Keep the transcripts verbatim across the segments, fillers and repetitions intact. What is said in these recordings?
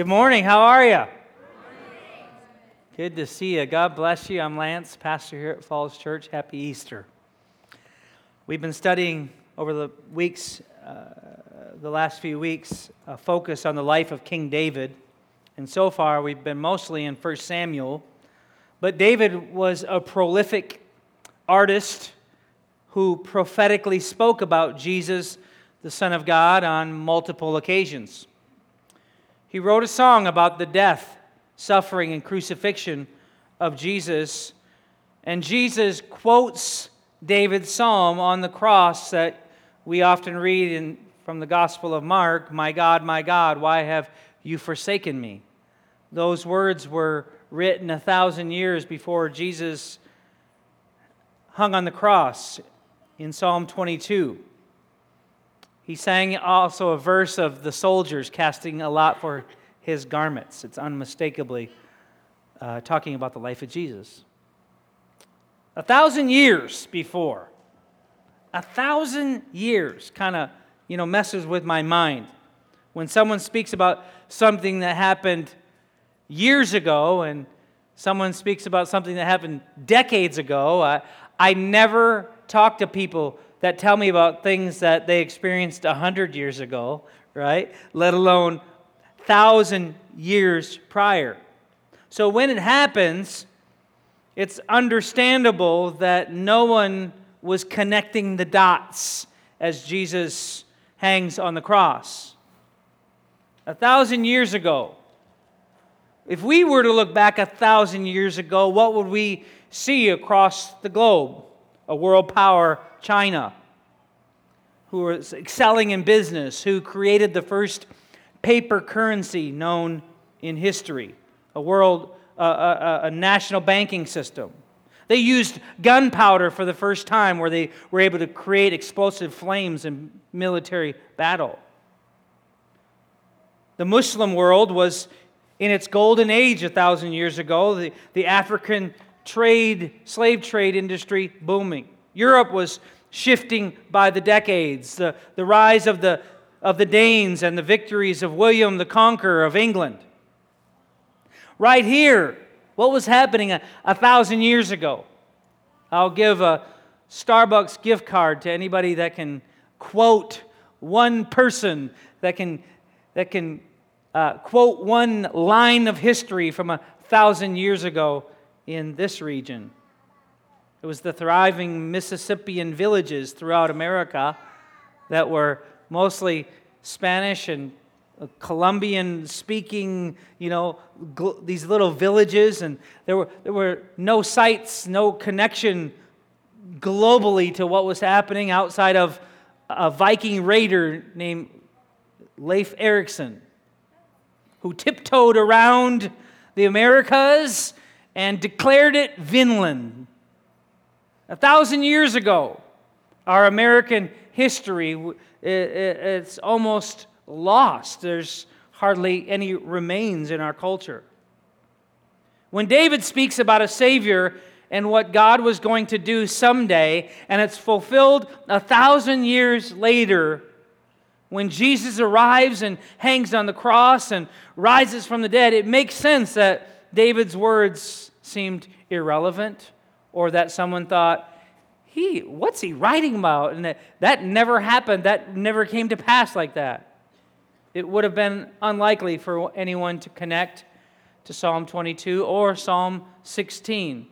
Good morning. How are you? Good to see you. God bless you. I'm Lance, pastor here at Falls Church. Happy Easter. We've been studying over the weeks, uh, the last few weeks, a focus on the life of King David. And so far, we've been mostly in First Samuel. But David was a prolific artist who prophetically spoke about Jesus, the Son of God, on multiple occasions. He wrote a song about the death, suffering, and crucifixion of Jesus. And Jesus quotes David's psalm on the cross that we often read in, from the Gospel of Mark, "My God, my God, why have you forsaken me?" Those words were written a thousand years before Jesus hung on the cross in Psalm twenty-two. He sang also a verse of the soldiers casting a lot for his garments. It's unmistakably uh, talking about the life of Jesus. A thousand years before. A thousand years kind of, you know, messes with my mind. When someone speaks about something that happened years ago and someone speaks about something that happened decades ago, I, I never talk to people that tell me about things that they experienced one hundred years ago, right? Let alone one thousand years prior. So when it happens, it's understandable that no one was connecting the dots as Jesus hangs on the cross. A thousand years ago, if we were to look back a thousand years ago, what would we see across the globe? A world power, China, who was excelling in business, who created the first paper currency known in history, a world, uh, a, a national banking system. They used gunpowder for the first time, where they were able to create explosive flames in military battle. The Muslim world was in its golden age a thousand years ago, the, the African trade, slave trade industry booming. Europe was shifting by the decades. The, the rise of the, of the Danes and the victories of William the Conqueror of England. Right here, what was happening a, a thousand years ago? I'll give a Starbucks gift card to anybody that can quote one person, that can, that can uh, quote one line of history from a thousand years ago in this region. It was the thriving Mississippian villages throughout America that were mostly Spanish and Colombian-speaking, you know, gl- these little villages, and there were there were no sites, no connection globally to what was happening outside of a Viking raider named Leif Erikson, who tiptoed around the Americas and declared it Vinland. A thousand years ago, our American history, it's almost lost. There's hardly any remains in our culture. When David speaks about a Savior and what God was going to do someday, and it's fulfilled a thousand years later, when Jesus arrives and hangs on the cross and rises from the dead, it makes sense that David's words seemed irrelevant, or that someone thought, he, what's he writing about? And that, that never happened. That never came to pass like that. It would have been unlikely for anyone to connect to Psalm twenty-two or Psalm sixteen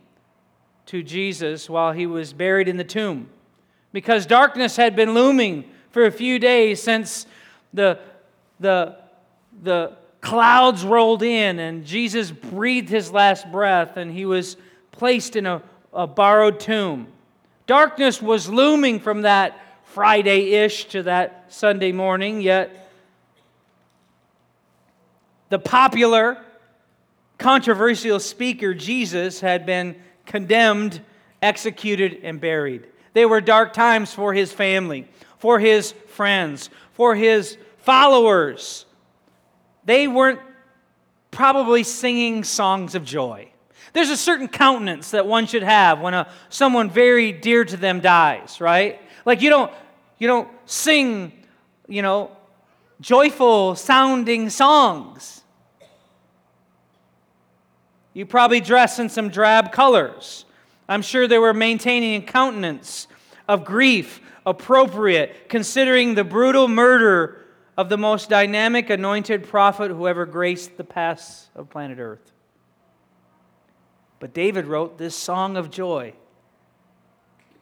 to Jesus while he was buried in the tomb, because darkness had been looming for a few days since the, the, the clouds rolled in and Jesus breathed his last breath and he was placed in a A borrowed tomb. Darkness was looming from that Friday-ish to that Sunday morning, yet the popular, controversial speaker Jesus had been condemned, executed, and buried. They were dark times for his family, for his friends, for his followers. They weren't probably singing songs of joy. There's a certain countenance that one should have when a, someone very dear to them dies, right? Like you don't, you don't sing, you know, joyful sounding songs. You probably dress in some drab colors. I'm sure they were maintaining a countenance of grief appropriate, considering the brutal murder of the most dynamic anointed prophet who ever graced the paths of planet Earth. But David wrote this song of joy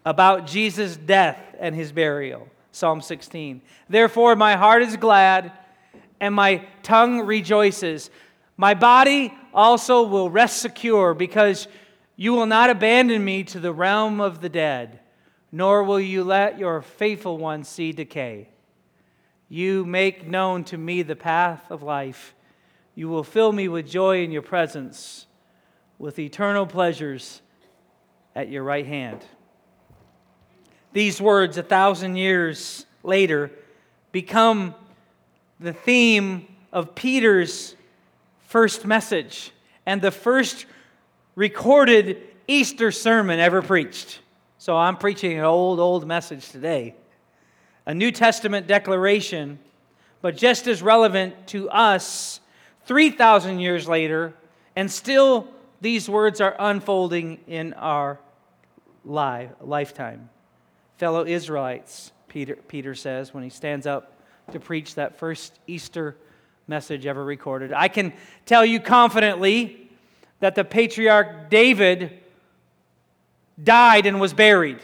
about Jesus' death and his burial. Psalm sixteen. Therefore my heart is glad and my tongue rejoices. My body also will rest secure, because you will not abandon me to the realm of the dead, nor will you let your faithful one see decay. You make known to me the path of life. You will fill me with joy in your presence, with eternal pleasures at your right hand. These words, a thousand years later, become the theme of Peter's first message and the first recorded Easter sermon ever preached. So I'm preaching an old, old message today. A New Testament declaration, but just as relevant to us three thousand years later, and still these words are unfolding in our life, lifetime. Fellow Israelites, Peter, Peter says when he stands up to preach that first Easter message ever recorded. I can tell you confidently that the patriarch David died and was buried.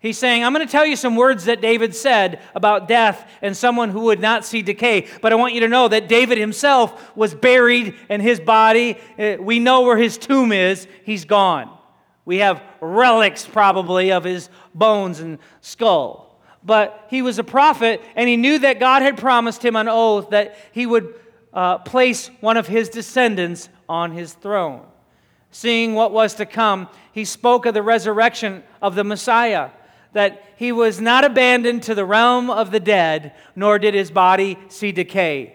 He's saying, I'm going to tell you some words that David said about death and someone who would not see decay. But I want you to know that David himself was buried, and his body, we know where his tomb is. He's gone. We have relics probably of his bones and skull. But he was a prophet, and he knew that God had promised him an oath that he would uh, place one of his descendants on his throne. Seeing what was to come, he spoke of the resurrection of the Messiah, that he was not abandoned to the realm of the dead, nor did his body see decay.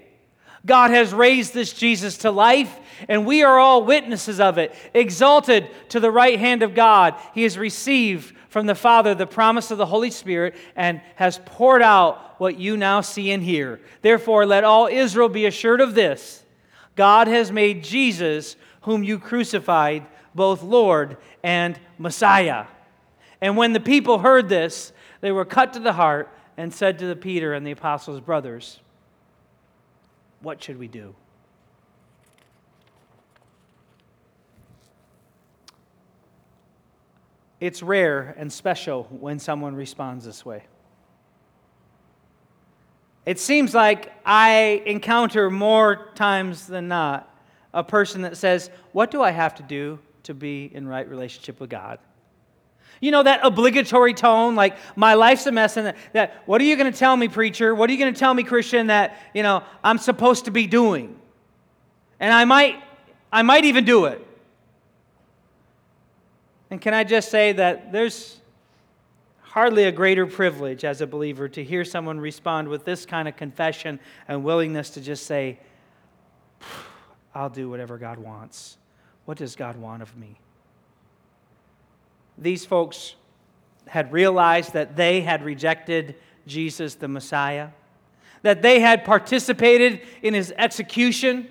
God has raised this Jesus to life, and we are all witnesses of it. Exalted to the right hand of God, he has received from the Father the promise of the Holy Spirit and has poured out what you now see and hear. Therefore, let all Israel be assured of this: God has made Jesus, whom you crucified, both Lord and Messiah. And when the people heard this, they were cut to the heart and said to the Peter and the apostles' brothers, what should we do? It's rare and special when someone responds this way. It seems like I encounter more times than not a person that says, what do I have to do to be in right relationship with God? You know, that obligatory tone, like, my life's a mess, and that, that what are you going to tell me, preacher? What are you going to tell me, Christian, that, you know, I'm supposed to be doing? And I might, I might even do it. And can I just say that there's hardly a greater privilege as a believer to hear someone respond with this kind of confession and willingness to just say, I'll do whatever God wants. What does God want of me? These folks had realized that they had rejected Jesus the Messiah, that they had participated in his execution.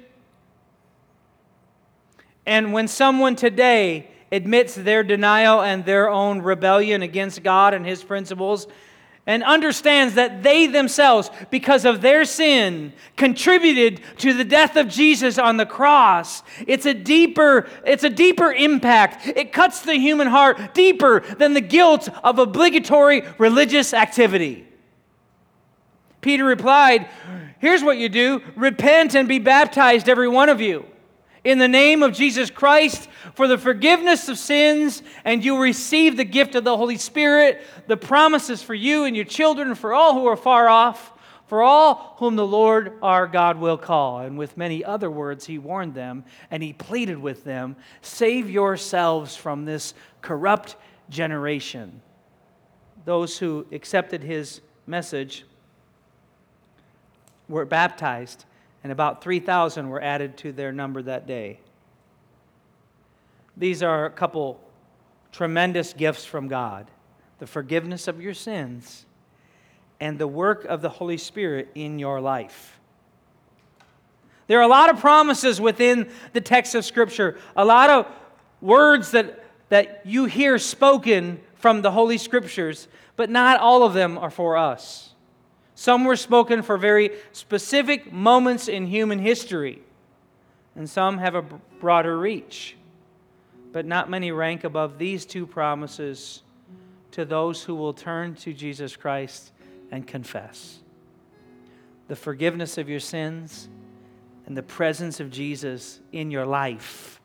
And when someone today admits their denial and their own rebellion against God and his principles, and understands that they themselves, because of their sin, contributed to the death of Jesus on the cross. It's a deeper, it's a deeper impact. It cuts the human heart deeper than the guilt of obligatory religious activity. Peter replied, here's what you do: repent and be baptized, every one of you, in the name of Jesus Christ, for the forgiveness of sins, and you receive the gift of the Holy Spirit. The promises for you and your children, and for all who are far off, for all whom the Lord our God will call. And with many other words he warned them, and he pleaded with them, save yourselves from this corrupt generation. Those who accepted his message were baptized, and about three thousand were added to their number that day. These are a couple tremendous gifts from God: the forgiveness of your sins and the work of the Holy Spirit in your life. There are a lot of promises within the text of Scripture, a lot of words that, that you hear spoken from the Holy Scriptures, but not all of them are for us. Some were spoken for very specific moments in human history, and some have a broader reach. But not many rank above these two promises to those who will turn to Jesus Christ and confess. The forgiveness of your sins and the presence of Jesus in your life,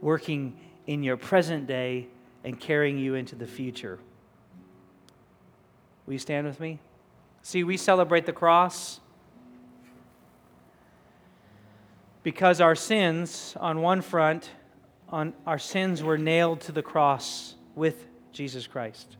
working in your present day and carrying you into the future. Will you stand with me? See, we celebrate the cross because our sins, on one front, on our sins were nailed to the cross with Jesus Christ.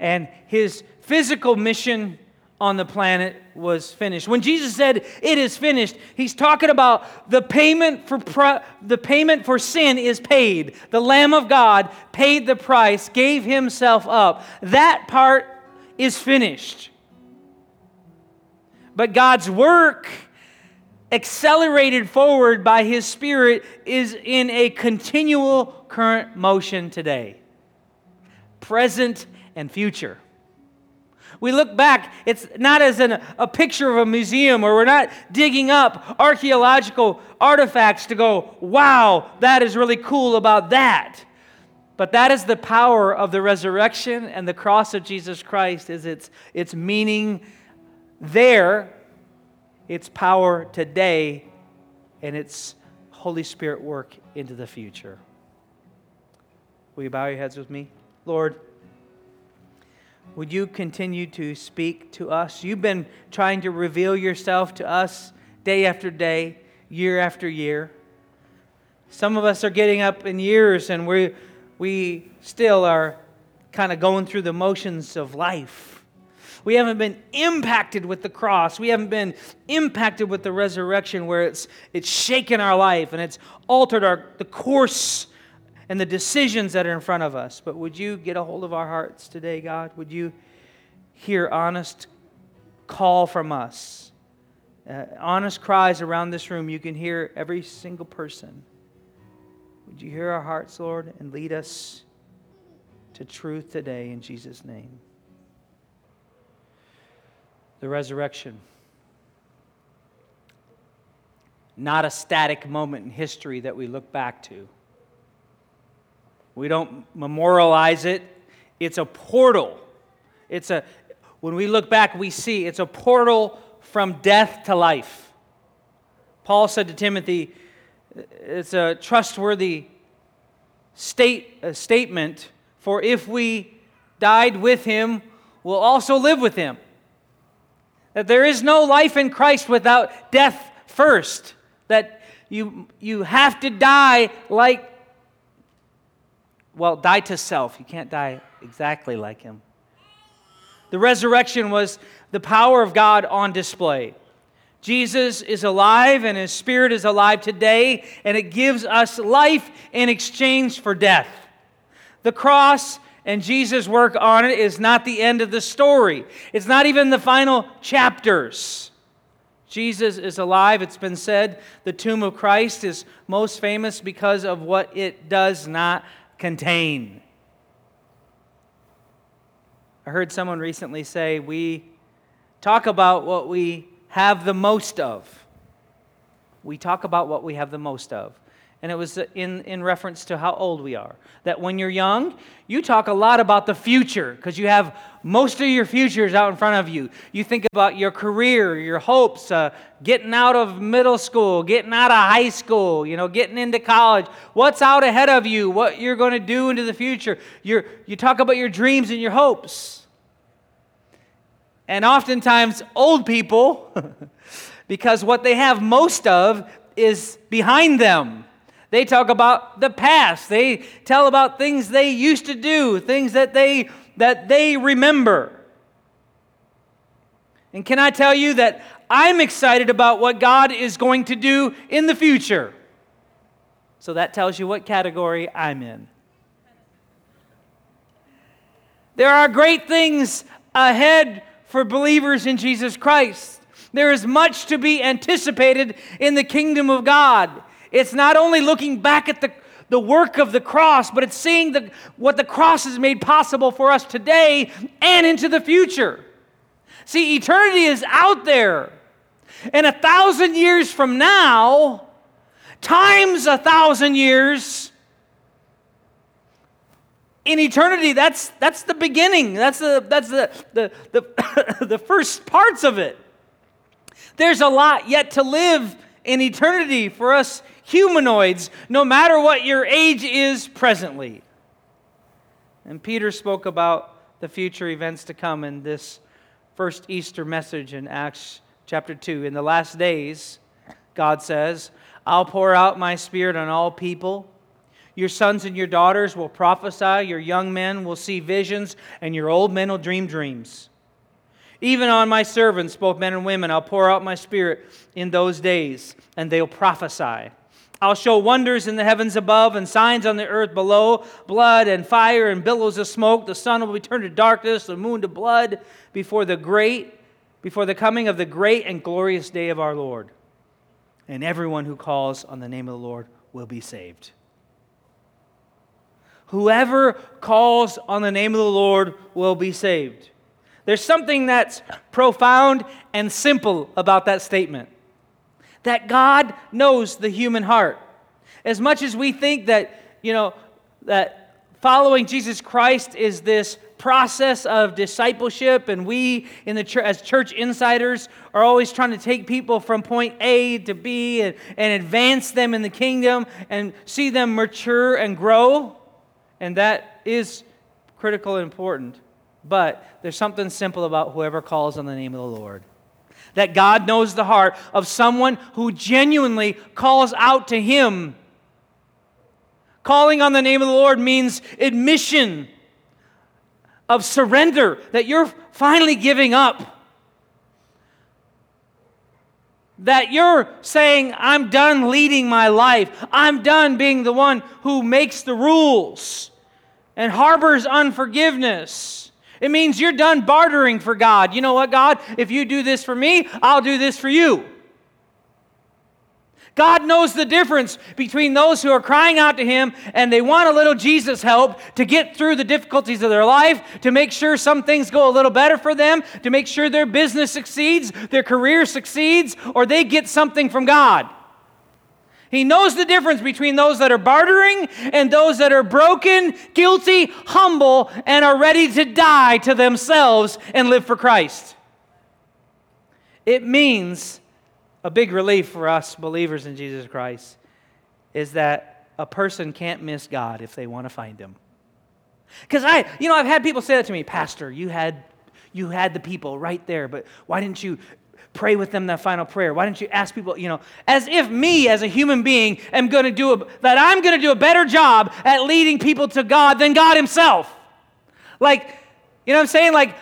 And his physical mission on the planet was finished. When Jesus said, "It is finished," he's talking about the payment for pro- the payment for sin is paid. The Lamb of God paid the price, gave himself up. That part is finished. But God's work, accelerated forward by His Spirit, is in a continual current motion today, present and future. We look back, it's not as an, a picture of a museum, or we're not digging up archaeological artifacts to go, wow, that is really cool about that. But that is the power of the resurrection and the cross of Jesus Christ, is its, its meaning there, its power today, and its Holy Spirit work into the future. Will you bow your heads with me? Lord, would you continue to speak to us? You've been trying to reveal yourself to us day after day, year after year. Some of us are getting up in years, and we we still are kind of going through the motions of life. We haven't been impacted with the cross. We haven't been impacted with the resurrection, where it's it's shaken our life and it's altered our the course and the decisions that are in front of us. But would you get a hold of our hearts today, God? Would you hear honest call from us? Uh, honest cries around this room. You can hear every single person. Would you hear our hearts, Lord, and lead us to truth today in Jesus' name? The resurrection. Not a static moment in history that we look back to. We don't memorialize it. It's a portal. It's a when we look back, we see it's a portal from death to life. Paul said to Timothy, it's a trustworthy state a statement, for if we died with him, we'll also live with him. That there is no life in Christ without death first. That you you have to die like, well, die to self. You can't die exactly like him. The resurrection was the power of God on display. Jesus is alive, and his Spirit is alive today, and it gives us life in exchange for death. The cross and Jesus' work on it is not the end of the story. It's not even the final chapters. Jesus is alive. It's been said the tomb of Christ is most famous because of what it does not contain. I heard someone recently say, we talk about what we have the most of. We talk about what we have the most of. And it was in, in reference to how old we are. That when you're young, you talk a lot about the future, because you have most of your futures out in front of you. You think about your career, your hopes, uh, getting out of middle school, getting out of high school, you know, getting into college. What's out ahead of you, what you're going to do into the future. You're, you talk about your dreams and your hopes. And oftentimes, old people, because what they have most of is behind them. They talk about the past. They tell about things they used to do, things that they that they remember. And can I tell you that I'm excited about what God is going to do in the future? So that tells you what category I'm in. There are great things ahead for believers in Jesus Christ. There is much to be anticipated in the kingdom of God. It's not only looking back at the, the work of the cross, but it's seeing the, what the cross has made possible for us today and into the future. See, eternity is out there. And a thousand years from now, times a thousand years, in eternity, that's that's the beginning. That's the that's the the the, the first parts of it. There's a lot yet to live in eternity for us humanoids, no matter what your age is presently. And Peter spoke about the future events to come in this first Easter message in Acts chapter two. In the last days, God says, I'll pour out my Spirit on all people. Your sons and your daughters will prophesy, your young men will see visions, and your old men will dream dreams. Even on my servants, both men and women, I'll pour out my Spirit in those days, and they'll prophesy. I'll show wonders in the heavens above and signs on the earth below, blood and fire and billows of smoke. The sun will be turned to darkness, the moon to blood, before the great, before the coming of the great and glorious day of our Lord. And everyone who calls on the name of the Lord will be saved. Whoever calls on the name of the Lord will be saved. There's something that's profound and simple about that statement. That God knows the human heart. As much as we think that, you know, that following Jesus Christ is this process of discipleship, and we in the church, as church insiders, are always trying to take people from point A to B and, and advance them in the kingdom and see them mature and grow. And that is critical and important. But there's something simple about whoever calls on the name of the Lord. That God knows the heart of someone who genuinely calls out to Him. Calling on the name of the Lord means admission of surrender, that you're finally giving up. That you're saying, I'm done leading my life. I'm done being the one who makes the rules and harbors unforgiveness. It means you're done bartering for God. You know what, God? If you do this for me, I'll do this for you. God knows the difference between those who are crying out to Him and they want a little Jesus help to get through the difficulties of their life, to make sure some things go a little better for them, to make sure their business succeeds, their career succeeds, or they get something from God. He knows the difference between those that are bartering and those that are broken, guilty, humble, and are ready to die to themselves and live for Christ. It means a big relief for us believers in Jesus Christ is that a person can't miss God if they want to find Him. Because I, you know, I've had people say that to me, Pastor, you had, you had the people right there, but why didn't you pray with them that final prayer? Why don't you ask people, you know, as if me as a human being am going to do, a, that I'm going to do a better job at leading people to God than God Himself. Like, you know what I'm saying? Like,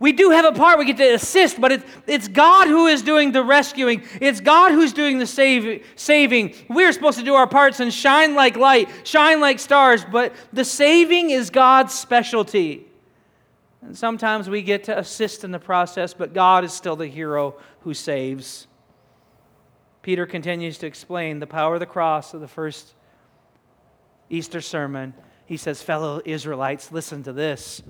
we do have a part, we get to assist, but it, it's God who is doing the rescuing. It's God who's doing the save, saving. We're supposed to do our parts and shine like light, shine like stars, but the saving is God's specialty. And sometimes we get to assist in the process, but God is still the hero who saves. Peter continues to explain the power of the cross of the first Easter sermon. He says, fellow Israelites, listen to this.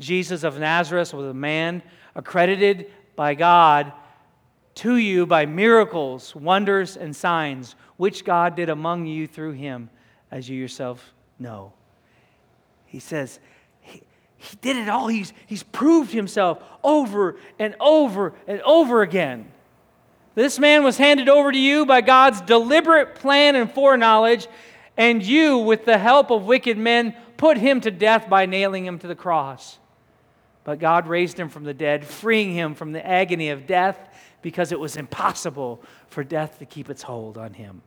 Jesus of Nazareth was a man accredited by God to you by miracles, wonders, and signs, which God did among you through Him, as you yourself know. He says, He did it all. He's, he's proved Himself over and over and over again. This man was handed over to you by God's deliberate plan and foreknowledge, and you, with the help of wicked men, put Him to death by nailing Him to the cross. But God raised Him from the dead, freeing Him from the agony of death, because it was impossible for death to keep its hold on Him.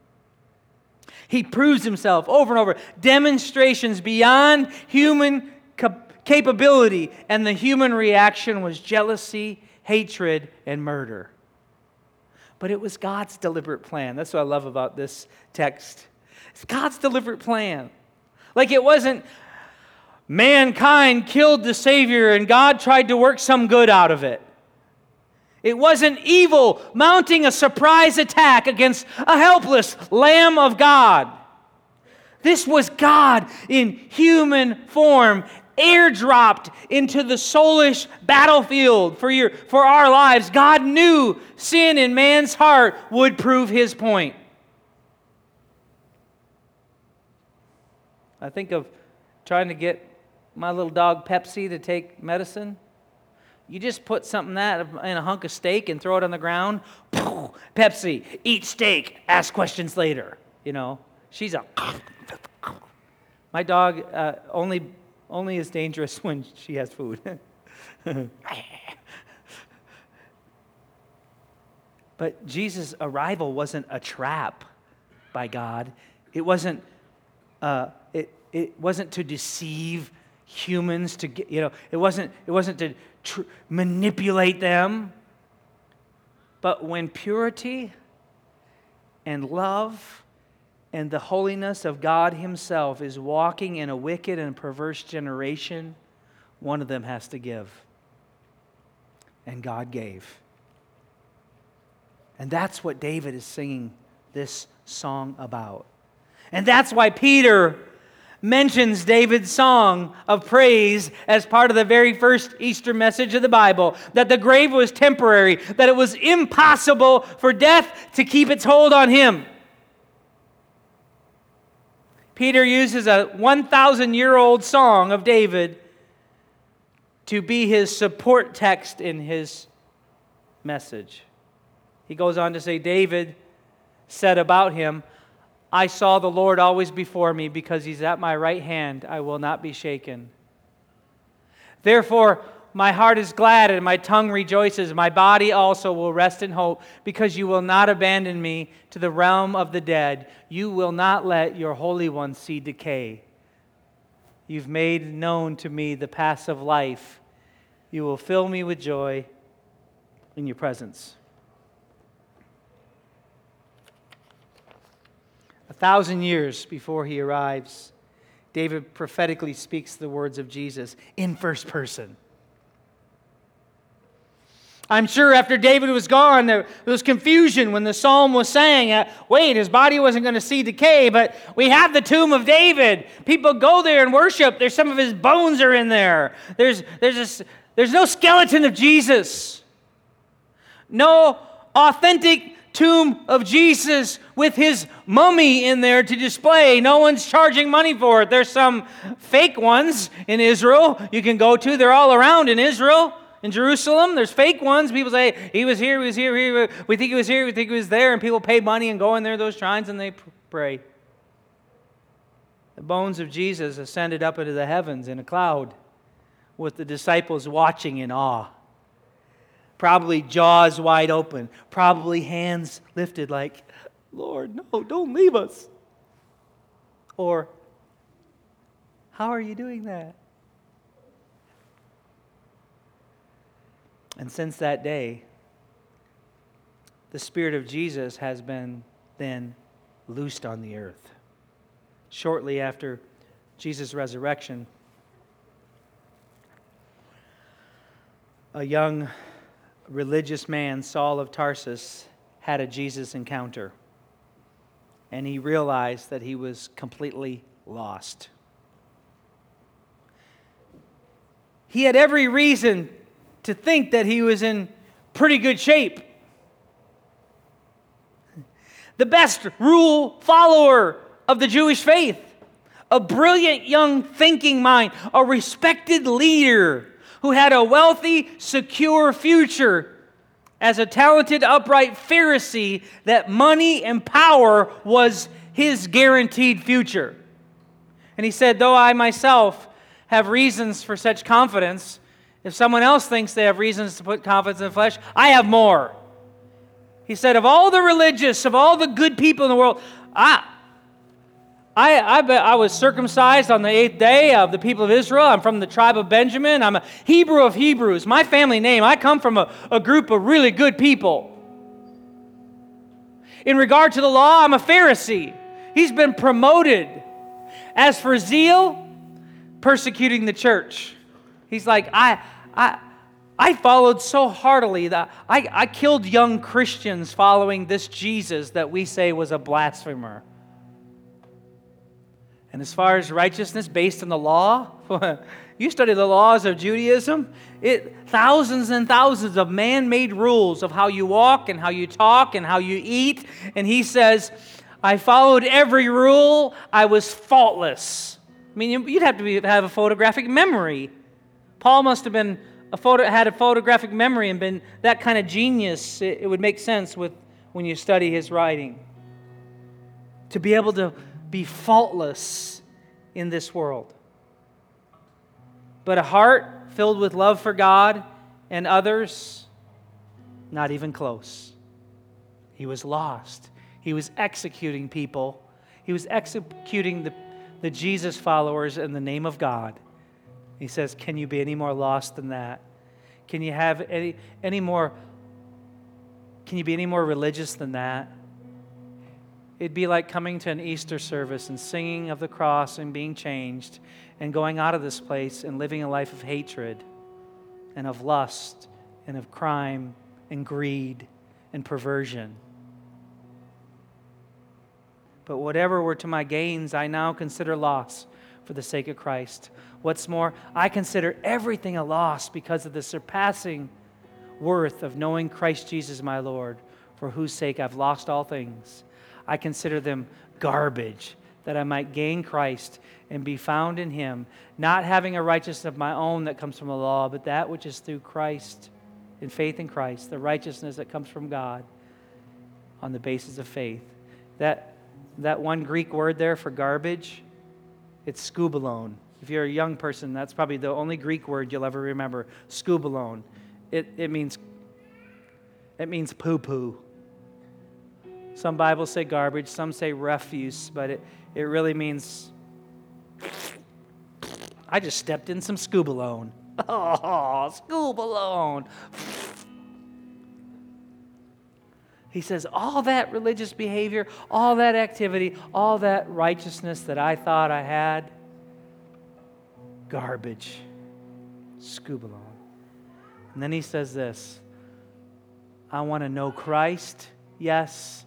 He proves Himself over and over. Demonstrations beyond human capacity. Capability, and the human reaction was jealousy, hatred, and murder. But it was God's deliberate plan. That's what I love about this text. It's God's deliberate plan. Like, it wasn't mankind killed the Savior and God tried to work some good out of it. It wasn't evil mounting a surprise attack against a helpless Lamb of God. This was God in human form, airdropped into the soulish battlefield for your, for our lives. God knew sin in man's heart would prove his point. I think of trying to get my little dog Pepsi to take medicine. You just put something that in a hunk of steak and throw it on the ground. Pepsi, eat steak, ask questions later. You know, she's a... My dog uh, only only is dangerous when she has food. But Jesus' arrival wasn't a trap by God. It wasn't. Uh, it it wasn't to deceive humans to get, you know. It wasn't. It wasn't to Tr- manipulate them. But when purity and love and the holiness of God Himself is walking in a wicked and perverse generation, one of them has to give. And God gave. And that's what David is singing this song about. And that's why Peter mentions David's song of praise as part of the very first Easter message of the Bible, that the grave was temporary, that it was impossible for death to keep its hold on him. Peter uses a one thousand year old song of David to be his support text in his message. He goes on to say, David said about him, I saw the Lord always before me, because He's at my right hand. I will not be shaken. Therefore, my heart is glad and my tongue rejoices. My body also will rest in hope, because You will not abandon me to the realm of the dead. You will not let Your Holy One see decay. You've made known to me the paths of life. You will fill me with joy in Your presence. A thousand years before He arrives, David prophetically speaks the words of Jesus in first person. I'm sure after David was gone, there was confusion when the psalm was sang. Uh, wait, his body wasn't going to see decay, but we have the tomb of David. People go there and worship. There's some of his bones are in there. There's, there's, a, there's no skeleton of Jesus. No authentic tomb of Jesus with his mummy in there to display. No one's charging money for it. There's some fake ones in Israel you can go to. They're all around in Israel, in Jerusalem. There's fake ones. People say, he was here, he was here, he was here. We think he was here, we think he was there. And people pay money and go in there, those shrines, and they pray. The bones of Jesus ascended up into the heavens in a cloud with the disciples watching in awe. Probably jaws wide open. Probably hands lifted like, Lord, no, don't leave us. Or, how are you doing that? And since that day, the Spirit of Jesus has been then loosed on the earth. Shortly after Jesus' resurrection, a young religious man, Saul of Tarsus, had a Jesus encounter, and he realized that he was completely lost. He had every reason to think that he was in pretty good shape. The best rule follower of the Jewish faith, a brilliant young thinking mind, a respected leader, who had a wealthy, secure future as a talented, upright Pharisee, that money and power was his guaranteed future. And he said, though I myself have reasons for such confidence, if someone else thinks they have reasons to put confidence in the flesh, I have more. He said, of all the religious, of all the good people in the world, I... I, I, I was circumcised on the eighth day of the people of Israel. I'm from the tribe of Benjamin. I'm a Hebrew of Hebrews. My family name, I come from a, a group of really good people. In regard to the law, I'm a Pharisee. He's been promoted. As for zeal, persecuting the church. He's like, I, I, I followed so heartily that I, I killed young Christians following this Jesus that we say was a blasphemer. And as far as righteousness based on the law, you study the laws of Judaism, it thousands and thousands of man-made rules of how you walk and how you talk and how you eat. And he says, I followed every rule. I was faultless. I mean, you'd have to be, have a photographic memory. Paul must have been a photo, had a photographic memory and been that kind of genius. It, it would make sense with when you study his writing. To be able to be faultless in this world. But a heart filled with love for God and others, not even close. He was lost. He was executing people. He was executing the, the Jesus followers in the name of God. He says, can you be any more lost than that? Can you have any, any more, can you be any more religious than that? It'd be like coming to an Easter service and singing of the cross and being changed and going out of this place and living a life of hatred and of lust and of crime and greed and perversion. But whatever were to my gains, I now consider loss for the sake of Christ. What's more, I consider everything a loss because of the surpassing worth of knowing Christ Jesus my Lord, for whose sake I've lost all things. I consider them garbage, that I might gain Christ and be found in Him, not having a righteousness of my own that comes from the law, but that which is through Christ, in faith in Christ, the righteousness that comes from God on the basis of faith. That, that one Greek word there for garbage, it's skubalon. If you're a young person, that's probably the only Greek word you'll ever remember, skubalon. It, it means, it means poo-poo. Some Bibles say garbage, some say refuse, but it, it really means, I just stepped in some skubalon. Oh, skubalon. He says, all that religious behavior, all that activity, all that righteousness that I thought I had, garbage, skubalon. And then he says this, I want to know Christ, yes,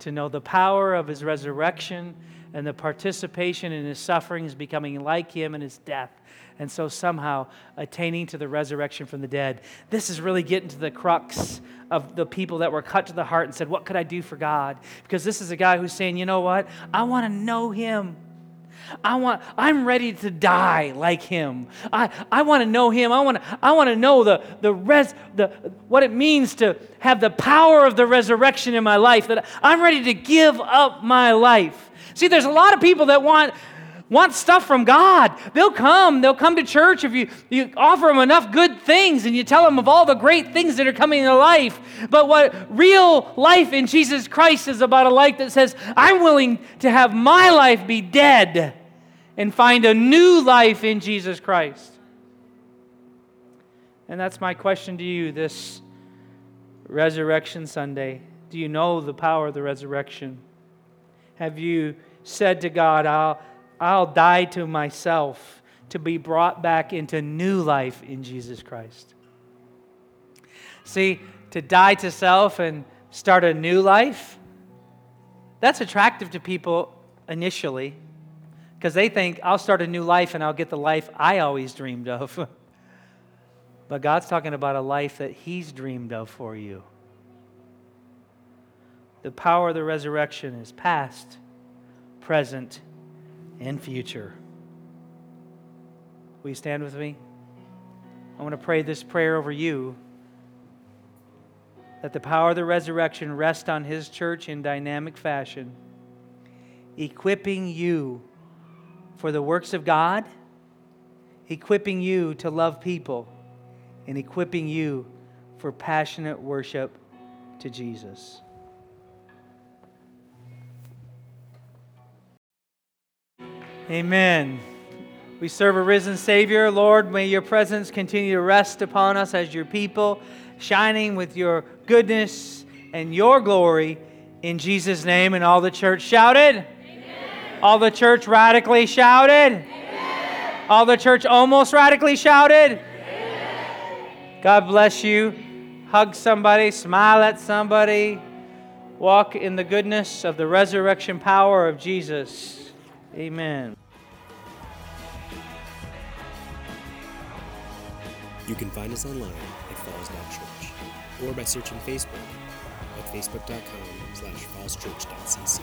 to know the power of His resurrection and the participation in His sufferings, becoming like Him in His death, and so somehow attaining to the resurrection from the dead. This is really getting to the crux of the people that were cut to the heart and said, what could I do for God? Because this is a guy who's saying, you know what? I want to know Him. I want, I'm ready to die like Him. I, I want to know Him. I want to, I want to know the, the res, the, what it means to have the power of the resurrection in my life, that I'm ready to give up my life. See, there's a lot of people that want, want stuff from God. They'll come. They'll come to church if you, you offer them enough good things and you tell them of all the great things that are coming in their life. But what real life in Jesus Christ is about, a life that says, I'm willing to have my life be dead and find a new life in Jesus Christ. And that's my question to you this Resurrection Sunday. Do you know the power of the resurrection? Have you said to God, I'll I'll die to myself to be brought back into new life in Jesus Christ? See, to die to self and start a new life, that's attractive to people initially because they think, I'll start a new life and I'll get the life I always dreamed of. But God's talking about a life that He's dreamed of for you. The power of the resurrection is past, present, and future. Will you stand with me? I want to pray this prayer over you, that the power of the resurrection rests on His church in dynamic fashion, equipping you for the works of God, equipping you to love people, and equipping you for passionate worship to Jesus. Amen. We serve a risen Savior. Lord, may Your presence continue to rest upon us as Your people, shining with Your goodness and Your glory in Jesus' name. And all the church shouted. Amen. All the church radically shouted. Amen. All the church almost radically shouted. Amen. God bless you. Hug somebody, smile at somebody, walk in the goodness of the resurrection power of Jesus. Amen. You can find us online at falls dot church or by searching Facebook at facebook dot com slash falls church dot c c.